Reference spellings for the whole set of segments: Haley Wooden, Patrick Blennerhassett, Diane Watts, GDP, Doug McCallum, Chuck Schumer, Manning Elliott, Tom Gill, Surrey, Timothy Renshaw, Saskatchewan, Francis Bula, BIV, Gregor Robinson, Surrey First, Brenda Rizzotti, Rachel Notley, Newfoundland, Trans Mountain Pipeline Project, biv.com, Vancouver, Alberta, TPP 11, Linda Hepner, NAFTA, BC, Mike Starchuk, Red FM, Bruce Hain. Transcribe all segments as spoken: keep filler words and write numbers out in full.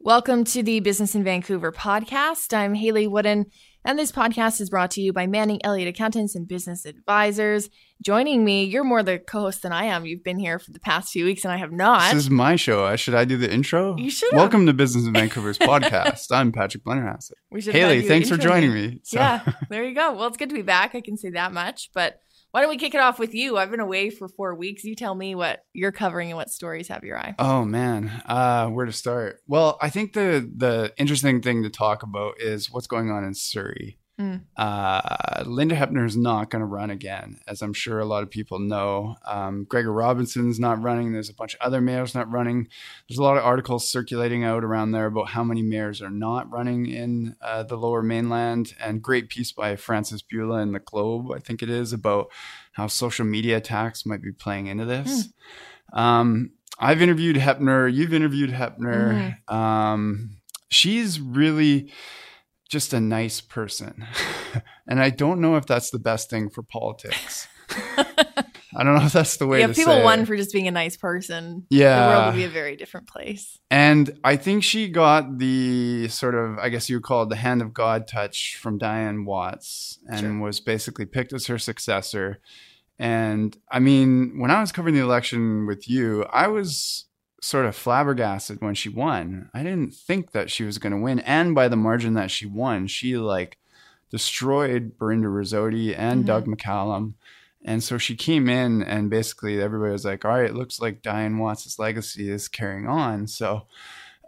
Welcome to the Business in Vancouver podcast. I'm Haley Wooden, and this podcast is brought to you by Manning Elliott Accountants and Business Advisors. Joining me, you're more the co-host than I am. You've been here for the past few weeks, and I have not. This is my show. Should I do the intro? You should. Welcome to Business in Vancouver's podcast. I'm Patrick Blennerhassett. We should. Haley, thanks for joining me. So. Yeah, there you go. Well, it's good to be back. I can say that much. But why don't we kick it off with you? I've been away for four weeks. You tell me what you're covering and what stories have your eye. Oh, man. Uh, where to start? Well, I think the the interesting thing to talk about is what's going on in Surrey. Mm. Uh, Linda Hepner is not going to run again, as I'm sure a lot of people know. Um, Gregor Robinson's not running. There's a bunch of other mayors not running. There's a lot of articles circulating out around there about how many mayors are not running in uh, the Lower Mainland. And great piece by Francis Bula in the Globe, I think it is, about how social media attacks might be playing into this. Mm. Um, I've interviewed Hepner. You've interviewed Hepner. Mm-hmm. Um, she's really just a nice person. And I don't know if that's the best thing for politics. I don't know if that's the way yeah, to say it. Yeah, people won for just being a nice person. Yeah. The world would be a very different place. And I think she got the sort of, I guess you would call it the hand of God touch from Diane Watts, and sure. was basically picked as her successor. And I mean, when I was covering the election with you, I was sort of flabbergasted when she won. I didn't think that she was going to win. And by the margin that she won, she like destroyed Brenda Rizzotti and mm-hmm. Doug McCallum. And so she came in and basically everybody was like, all right, it looks like Diane Watts' legacy is carrying on. So,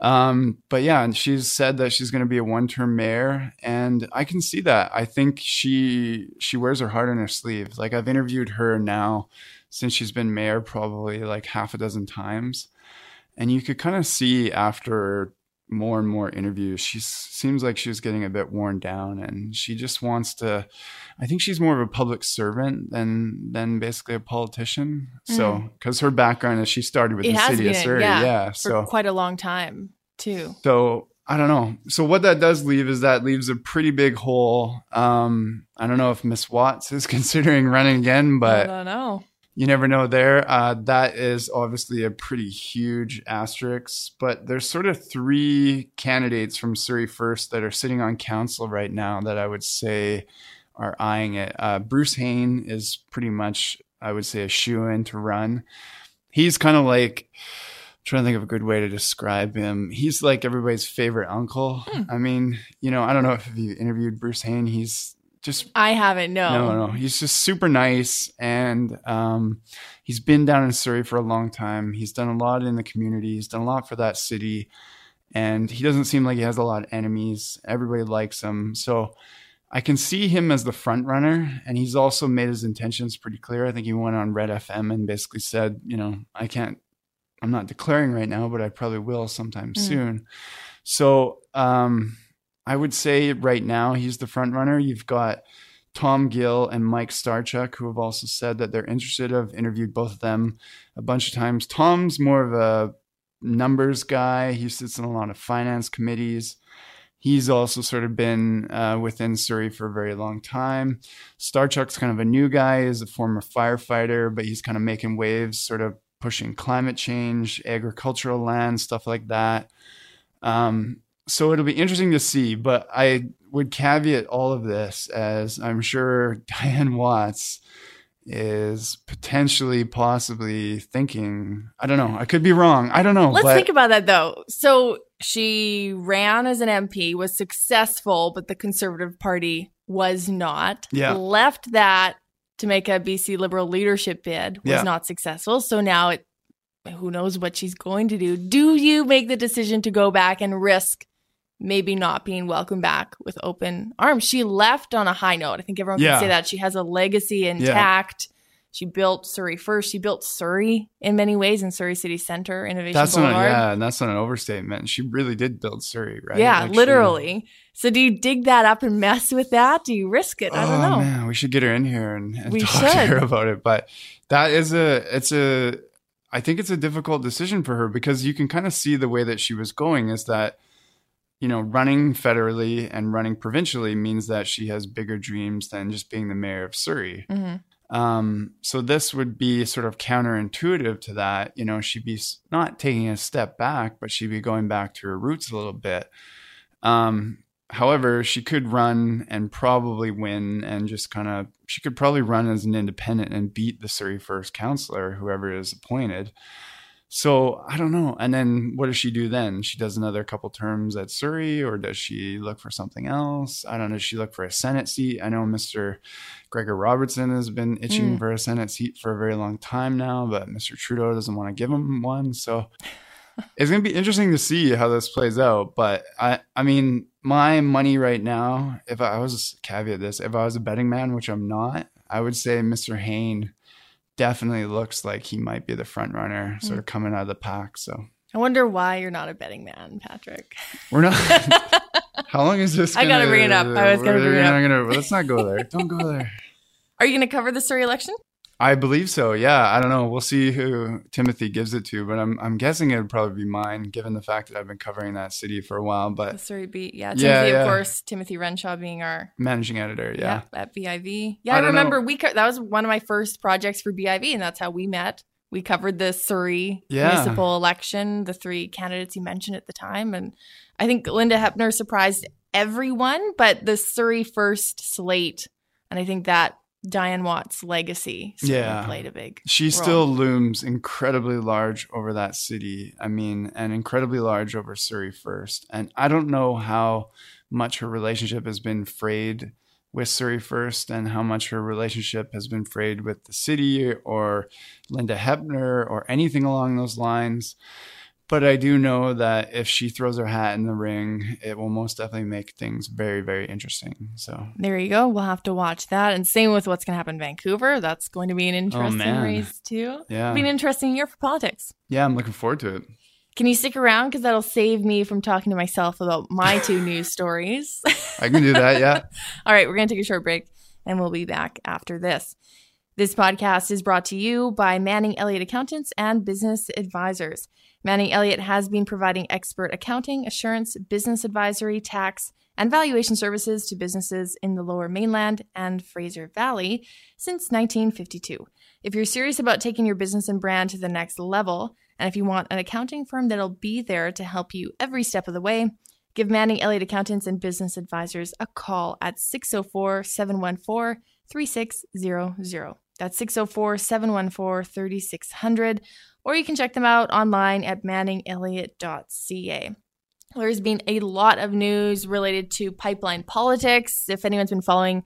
um, but yeah, and she's said that she's going to be a one-term mayor. And I can see that. I think she, she wears her heart on her sleeve. Like I've interviewed her now since she's been mayor, probably like half a dozen times. And you could kind of see after more and more interviews, she seems like she's getting a bit worn down, and she just wants to, I think she's more of a public servant than than basically a politician. Mm. So, because her background is she started with it the city been, of Surrey. Yeah, yeah so for quite a long time too. So, I don't know. So what that does leave is that leaves a pretty big hole. Um, I don't know if Miss Watts is considering running again, but I don't know. You never know there. Uh, that is obviously a pretty huge asterisk, but there's sort of three candidates from Surrey First that are sitting on council right now that I would say are eyeing it. Uh, Bruce Hain is pretty much, I would say, a shoo-in to run. He's kind of like, I'm trying to think of a good way to describe him. He's like everybody's favorite uncle. Hmm. I mean, you know, I don't know if you interviewed Bruce Hain. He's Just, I haven't, no. No, no. He's just super nice. And um, he's been down in Surrey for a long time. He's done a lot in the community. He's done a lot for that city. And he doesn't seem like he has a lot of enemies. Everybody likes him. So I can see him as the front runner. And he's also made his intentions pretty clear. I think he went on Red F M and basically said, you know, I can't, I'm not declaring right now, but I probably will sometime mm. soon. So, um, I would say right now he's the front runner. You've got Tom Gill and Mike Starchuk, who have also said that they're interested. I've interviewed both of them a bunch of times. Tom's more of a numbers guy. He sits in a lot of finance committees. He's also sort of been uh, within Surrey for a very long time. Starchuk's kind of a new guy. He's a former firefighter, but he's kind of making waves, sort of pushing climate change, agricultural land, stuff like that. Um, So it'll be interesting to see, but I would caveat all of this as I'm sure Diane Watts is potentially, possibly thinking, I don't know, I could be wrong. I don't know. Let's but- think about that though. So she ran as an M P, was successful, but the Conservative Party was not. Yeah. Left that to make a B C Liberal leadership bid, was yeah. not successful. So now it, who knows what she's going to do. Do you make the decision to go back and risk maybe not being welcomed back with open arms? She left on a high note. I think everyone yeah. can say that. She has a legacy intact. Yeah. She built Surrey First. She built Surrey in many ways in Surrey City Centre, Innovation that's Boulevard. Not, yeah, and that's not an overstatement. She really did build Surrey, right? Yeah, like literally. She, so do you dig that up and mess with that? Do you risk it? I don't oh, know. Man, we should get her in here and, and we talk should. to her about it. But that is a, it's a, I think it's a difficult decision for her because you can kind of see the way that she was going is that, you know, running federally and running provincially means that she has bigger dreams than just being the mayor of Surrey. Mm-hmm. Um, so this would be sort of counterintuitive to that. You know, she'd be not taking a step back, but she'd be going back to her roots a little bit. Um, however, she could run and probably win and just kind of, she could probably run as an independent and beat the Surrey First councillor, whoever is appointed. So I don't know. And then what does she do then? She does another couple terms at Surrey, or does she look for something else? I don't know. Does she look for a Senate seat? I know Mister Gregor Robinson has been itching mm. for a Senate seat for a very long time now, but Mister Trudeau doesn't want to give him one. So it's going to be interesting to see how this plays out. But I, I mean, my money right now, if I was, caveat this, if I was a betting man, which I'm not, I would say Mister Hain definitely looks like he might be the front runner, sort of coming out of the pack. So I wonder why you're not a betting man, Patrick. We're not. How long is this? Gonna, I gotta bring it up. I was gonna bring it up. Gonna, let's not go there. Don't go there. Are you gonna cover the Surrey election? I believe so. Yeah. I don't know. We'll see who Timothy gives it to, but I'm I'm guessing it would probably be mine, given the fact that I've been covering that city for a while. But the Surrey beat, yeah, Timothy, yeah, yeah. Of course, Timothy Renshaw being our managing editor, yeah, yeah at B I V. Yeah, I, I remember know. we co- that was one of my first projects for B I V, and that's how we met. We covered the Surrey yeah. municipal election, the three candidates you mentioned at the time, and I think Linda Hepner surprised everyone, but the Surrey First slate, and I think that. Diane Watts' legacy yeah. played a big She role. Still looms incredibly large over that city. I mean, and incredibly large over Surrey First. And I don't know how much her relationship has been frayed with Surrey First and how much her relationship has been frayed with the city or Linda Hepner or anything along those lines. But I do know that if she throws her hat in the ring, it will most definitely make things very, very interesting. So there you go. We'll have to watch that. And same with what's going to happen in Vancouver. That's going to be an interesting oh, race too. Yeah. It'll be an interesting year for politics. Yeah, I'm looking forward to it. Can you stick around? Because that'll save me from talking to myself about my two news stories. I can do that, yeah. All right, we're going to take a short break and we'll be back after this. This podcast is brought to you by Manning Elliott Accountants and Business Advisors. Manning Elliott has been providing expert accounting, assurance, business advisory, tax, and valuation services to businesses in the Lower Mainland and Fraser Valley since nineteen fifty-two. If you're serious about taking your business and brand to the next level, and if you want an accounting firm that'll be there to help you every step of the way, give Manning Elliott Accountants and Business Advisors a call at six oh four, seven one four, three six zero zero. That's six oh four, seven one four, three six zero zero. Or you can check them out online at manning elliott dot c a. There's been a lot of news related to pipeline politics. If anyone's been following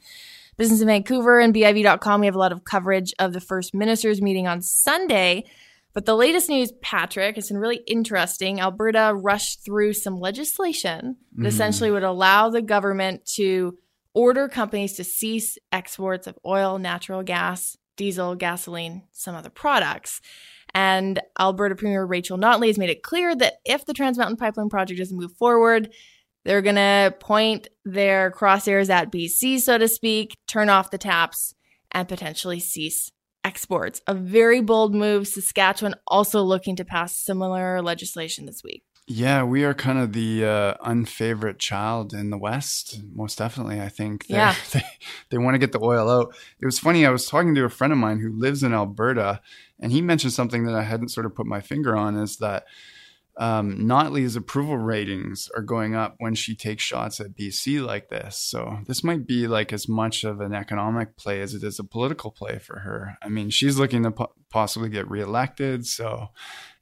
Business in Vancouver and B I V dot com, we have a lot of coverage of the First Minister's meeting on Sunday. But the latest news, Patrick, it's been really interesting. Alberta rushed through some legislation that mm. essentially would allow the government to order companies to cease exports of oil, natural gas, diesel, gasoline, some other products. And Alberta Premier Rachel Notley has made it clear that if the Trans Mountain Pipeline Project doesn't move forward, they're going to point their crosshairs at B C, so to speak, turn off the taps, and potentially cease exports. A very bold move. Saskatchewan also looking to pass similar legislation this week. Yeah, we are kind of the uh, unfavorite child in the West, most definitely, I think. Yeah. They, they want to get the oil out. It was funny, I was talking to a friend of mine who lives in Alberta, and he mentioned something that I hadn't sort of put my finger on, is that um, Notley's approval ratings are going up when she takes shots at B C like this. So this might be like as much of an economic play as it is a political play for her. I mean, she's looking to po- possibly get reelected, so...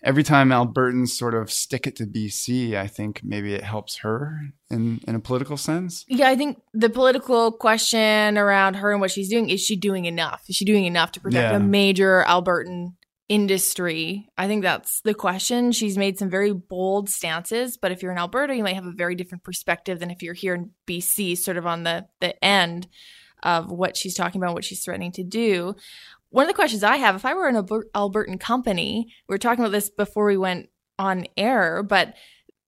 Every time Albertans sort of stick it to B C, I think maybe it helps her in, in a political sense. Yeah, I think the political question around her and what she's doing, is she doing enough? Is she doing enough to protect yeah. a major Albertan industry? I think that's the question. She's made some very bold stances, but if you're in Alberta, you might have a very different perspective than if you're here in B C, sort of on the, the end of what she's talking about, what she's threatening to do. One of the questions I have, if I were an Albertan company, we were talking about this before we went on air, but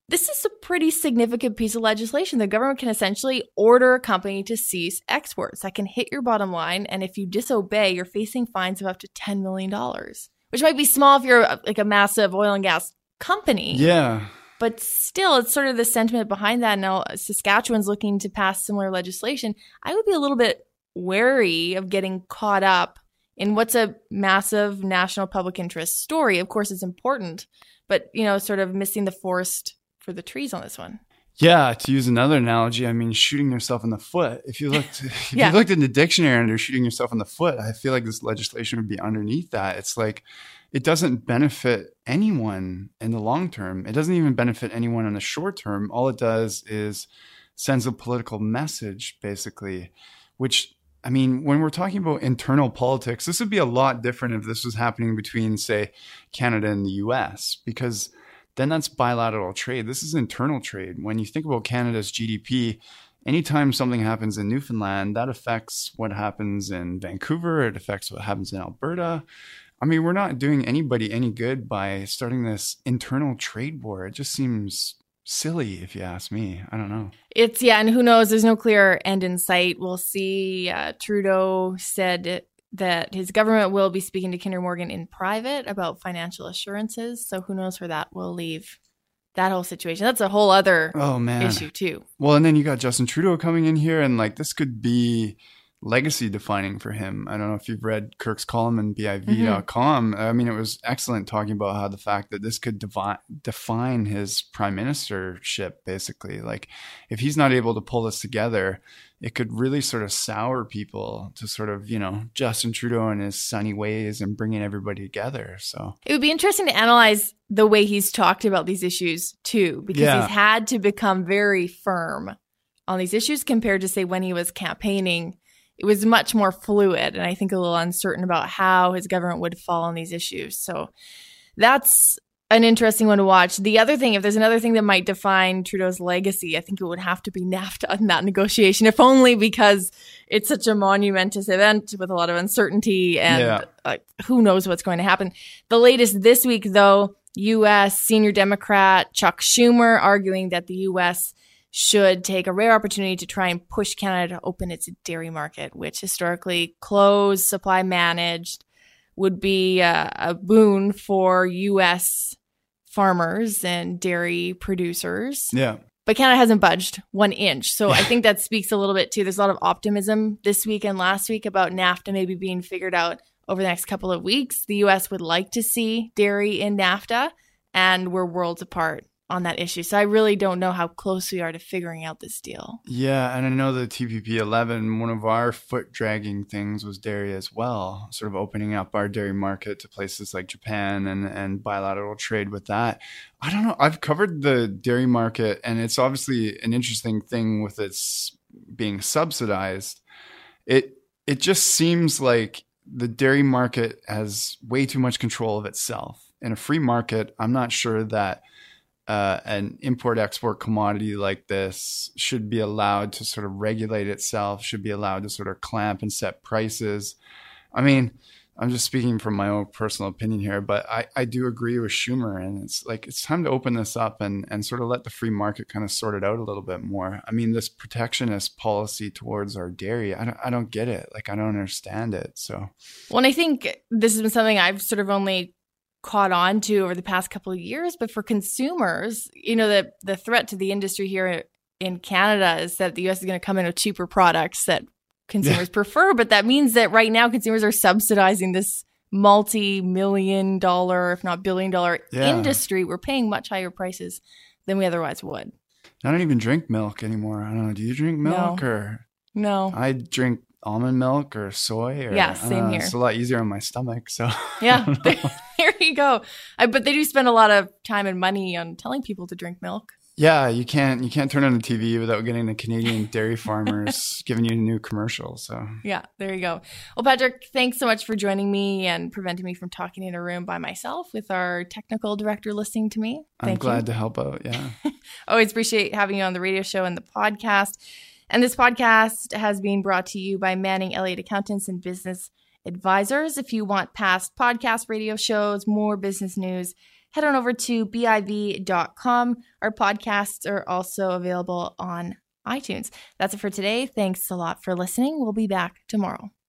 this is a pretty significant piece of legislation. The government can essentially order a company to cease exports. That can hit your bottom line. And if you disobey, you're facing fines of up to ten million dollars, which might be small if you're like a massive oil and gas company. Yeah. But still, it's sort of the sentiment behind that. Now, Saskatchewan's looking to pass similar legislation. I would be a little bit wary of getting caught up in what's a massive national public interest story. Of course, it's important, but, you know, sort of missing the forest for the trees on this one. Yeah, to use another analogy, I mean, shooting yourself in the foot. If you looked, if yeah. you looked in the dictionary under shooting yourself in the foot, I feel like this legislation would be underneath that. It's like, it doesn't benefit anyone in the long term. It doesn't even benefit anyone in the short term. All it does is sends a political message, basically, which, I mean, when we're talking about internal politics, this would be a lot different if this was happening between, say, Canada and the U S, because then that's bilateral trade. This is internal trade. When you think about Canada's G D P, anytime something happens in Newfoundland, that affects what happens in Vancouver. It affects what happens in Alberta. I mean, we're not doing anybody any good by starting this internal trade war. It just seems silly, if you ask me. I don't know. It's, yeah, and who knows? There's no clear end in sight. We'll see. Uh, Trudeau said it. that his government will be speaking to Kinder Morgan in private about financial assurances. So who knows where that will leave that whole situation. That's a whole other oh, man. issue too. Well, and then you got Justin Trudeau coming in here, and like this could be legacy defining for him. I don't know if you've read Kirk's column in B I V dot com. Mm-hmm. I mean, it was excellent talking about how the fact that this could devi- define his prime ministership, basically. Like if he's not able to pull this together, it could really sort of sour people to sort of, you know, Justin Trudeau and his sunny ways and bringing everybody together. So it would be interesting to analyze the way he's talked about these issues too, because yeah. he's had to become very firm on these issues compared to, say, when he was campaigning. It was much more fluid and I think a little uncertain about how his government would fall on these issues. So that's an interesting one to watch. The other thing, if there's another thing that might define Trudeau's legacy, I think it would have to be NAFTA in that negotiation, if only because it's such a monumentous event with a lot of uncertainty and yeah. uh, who knows what's going to happen. The latest this week, though, U S senior Democrat Chuck Schumer arguing that the U S should take a rare opportunity to try and push Canada to open its dairy market, which historically closed, supply managed, would be a, a boon for U S farmers and dairy producers. Yeah. But Canada hasn't budged one inch. So I think that speaks a little bit too. There's a lot of optimism this week and last week about NAFTA maybe being figured out over the next couple of weeks. The U S would like to see dairy in NAFTA, and we're worlds apart on that issue. So I really don't know how close we are to figuring out this deal. Yeah. And I know the T P P eleven, one of our foot dragging things was dairy as well, sort of opening up our dairy market to places like Japan and, and bilateral trade with that. I don't know. I've covered the dairy market, and it's obviously an interesting thing with its being subsidized. It, it just seems like the dairy market has way too much control of itself. In a free market, I'm not sure that Uh, an import-export commodity like this should be allowed to sort of regulate itself, should be allowed to sort of clamp and set prices. I mean, I'm just speaking from my own personal opinion here, but I, I do agree with Schumer, and it's like it's time to open this up and, and sort of let the free market kind of sort it out a little bit more. I mean, this protectionist policy towards our dairy, I don't, I don't get it. Like, I don't understand it. So, well, and I think this has been something I've sort of only caught on to over the past couple of years, but for consumers, you know, the the threat to the industry here in Canada is that the U S is going to come in with cheaper products that consumers yeah. prefer, but that means that right now consumers are subsidizing this multi-million dollar, if not billion dollar yeah. industry. We're paying much higher prices than we otherwise would. I don't even drink milk anymore. I don't know. Do you drink milk? No. Or no? I drink almond milk or soy or yeah, same uh, here. It's a lot easier on my stomach, so yeah. There you go. I, but they do spend a lot of time and money on telling people to drink milk. Yeah, you can't you can't turn on the T V without getting the Canadian dairy farmers giving you a new commercial. So yeah, there you go. Well, Patrick, thanks so much for joining me and preventing me from talking in a room by myself with our technical director listening to me. Thank I'm glad you. to help out. Yeah, always appreciate having you on the radio show and the podcast. And this podcast has been brought to you by Manning Elliott Accountants and Business Advisors. If you want past podcast, radio shows, more business news, head on over to B I V dot com. Our podcasts are also available on iTunes. That's it for today. Thanks a lot for listening. We'll be back tomorrow.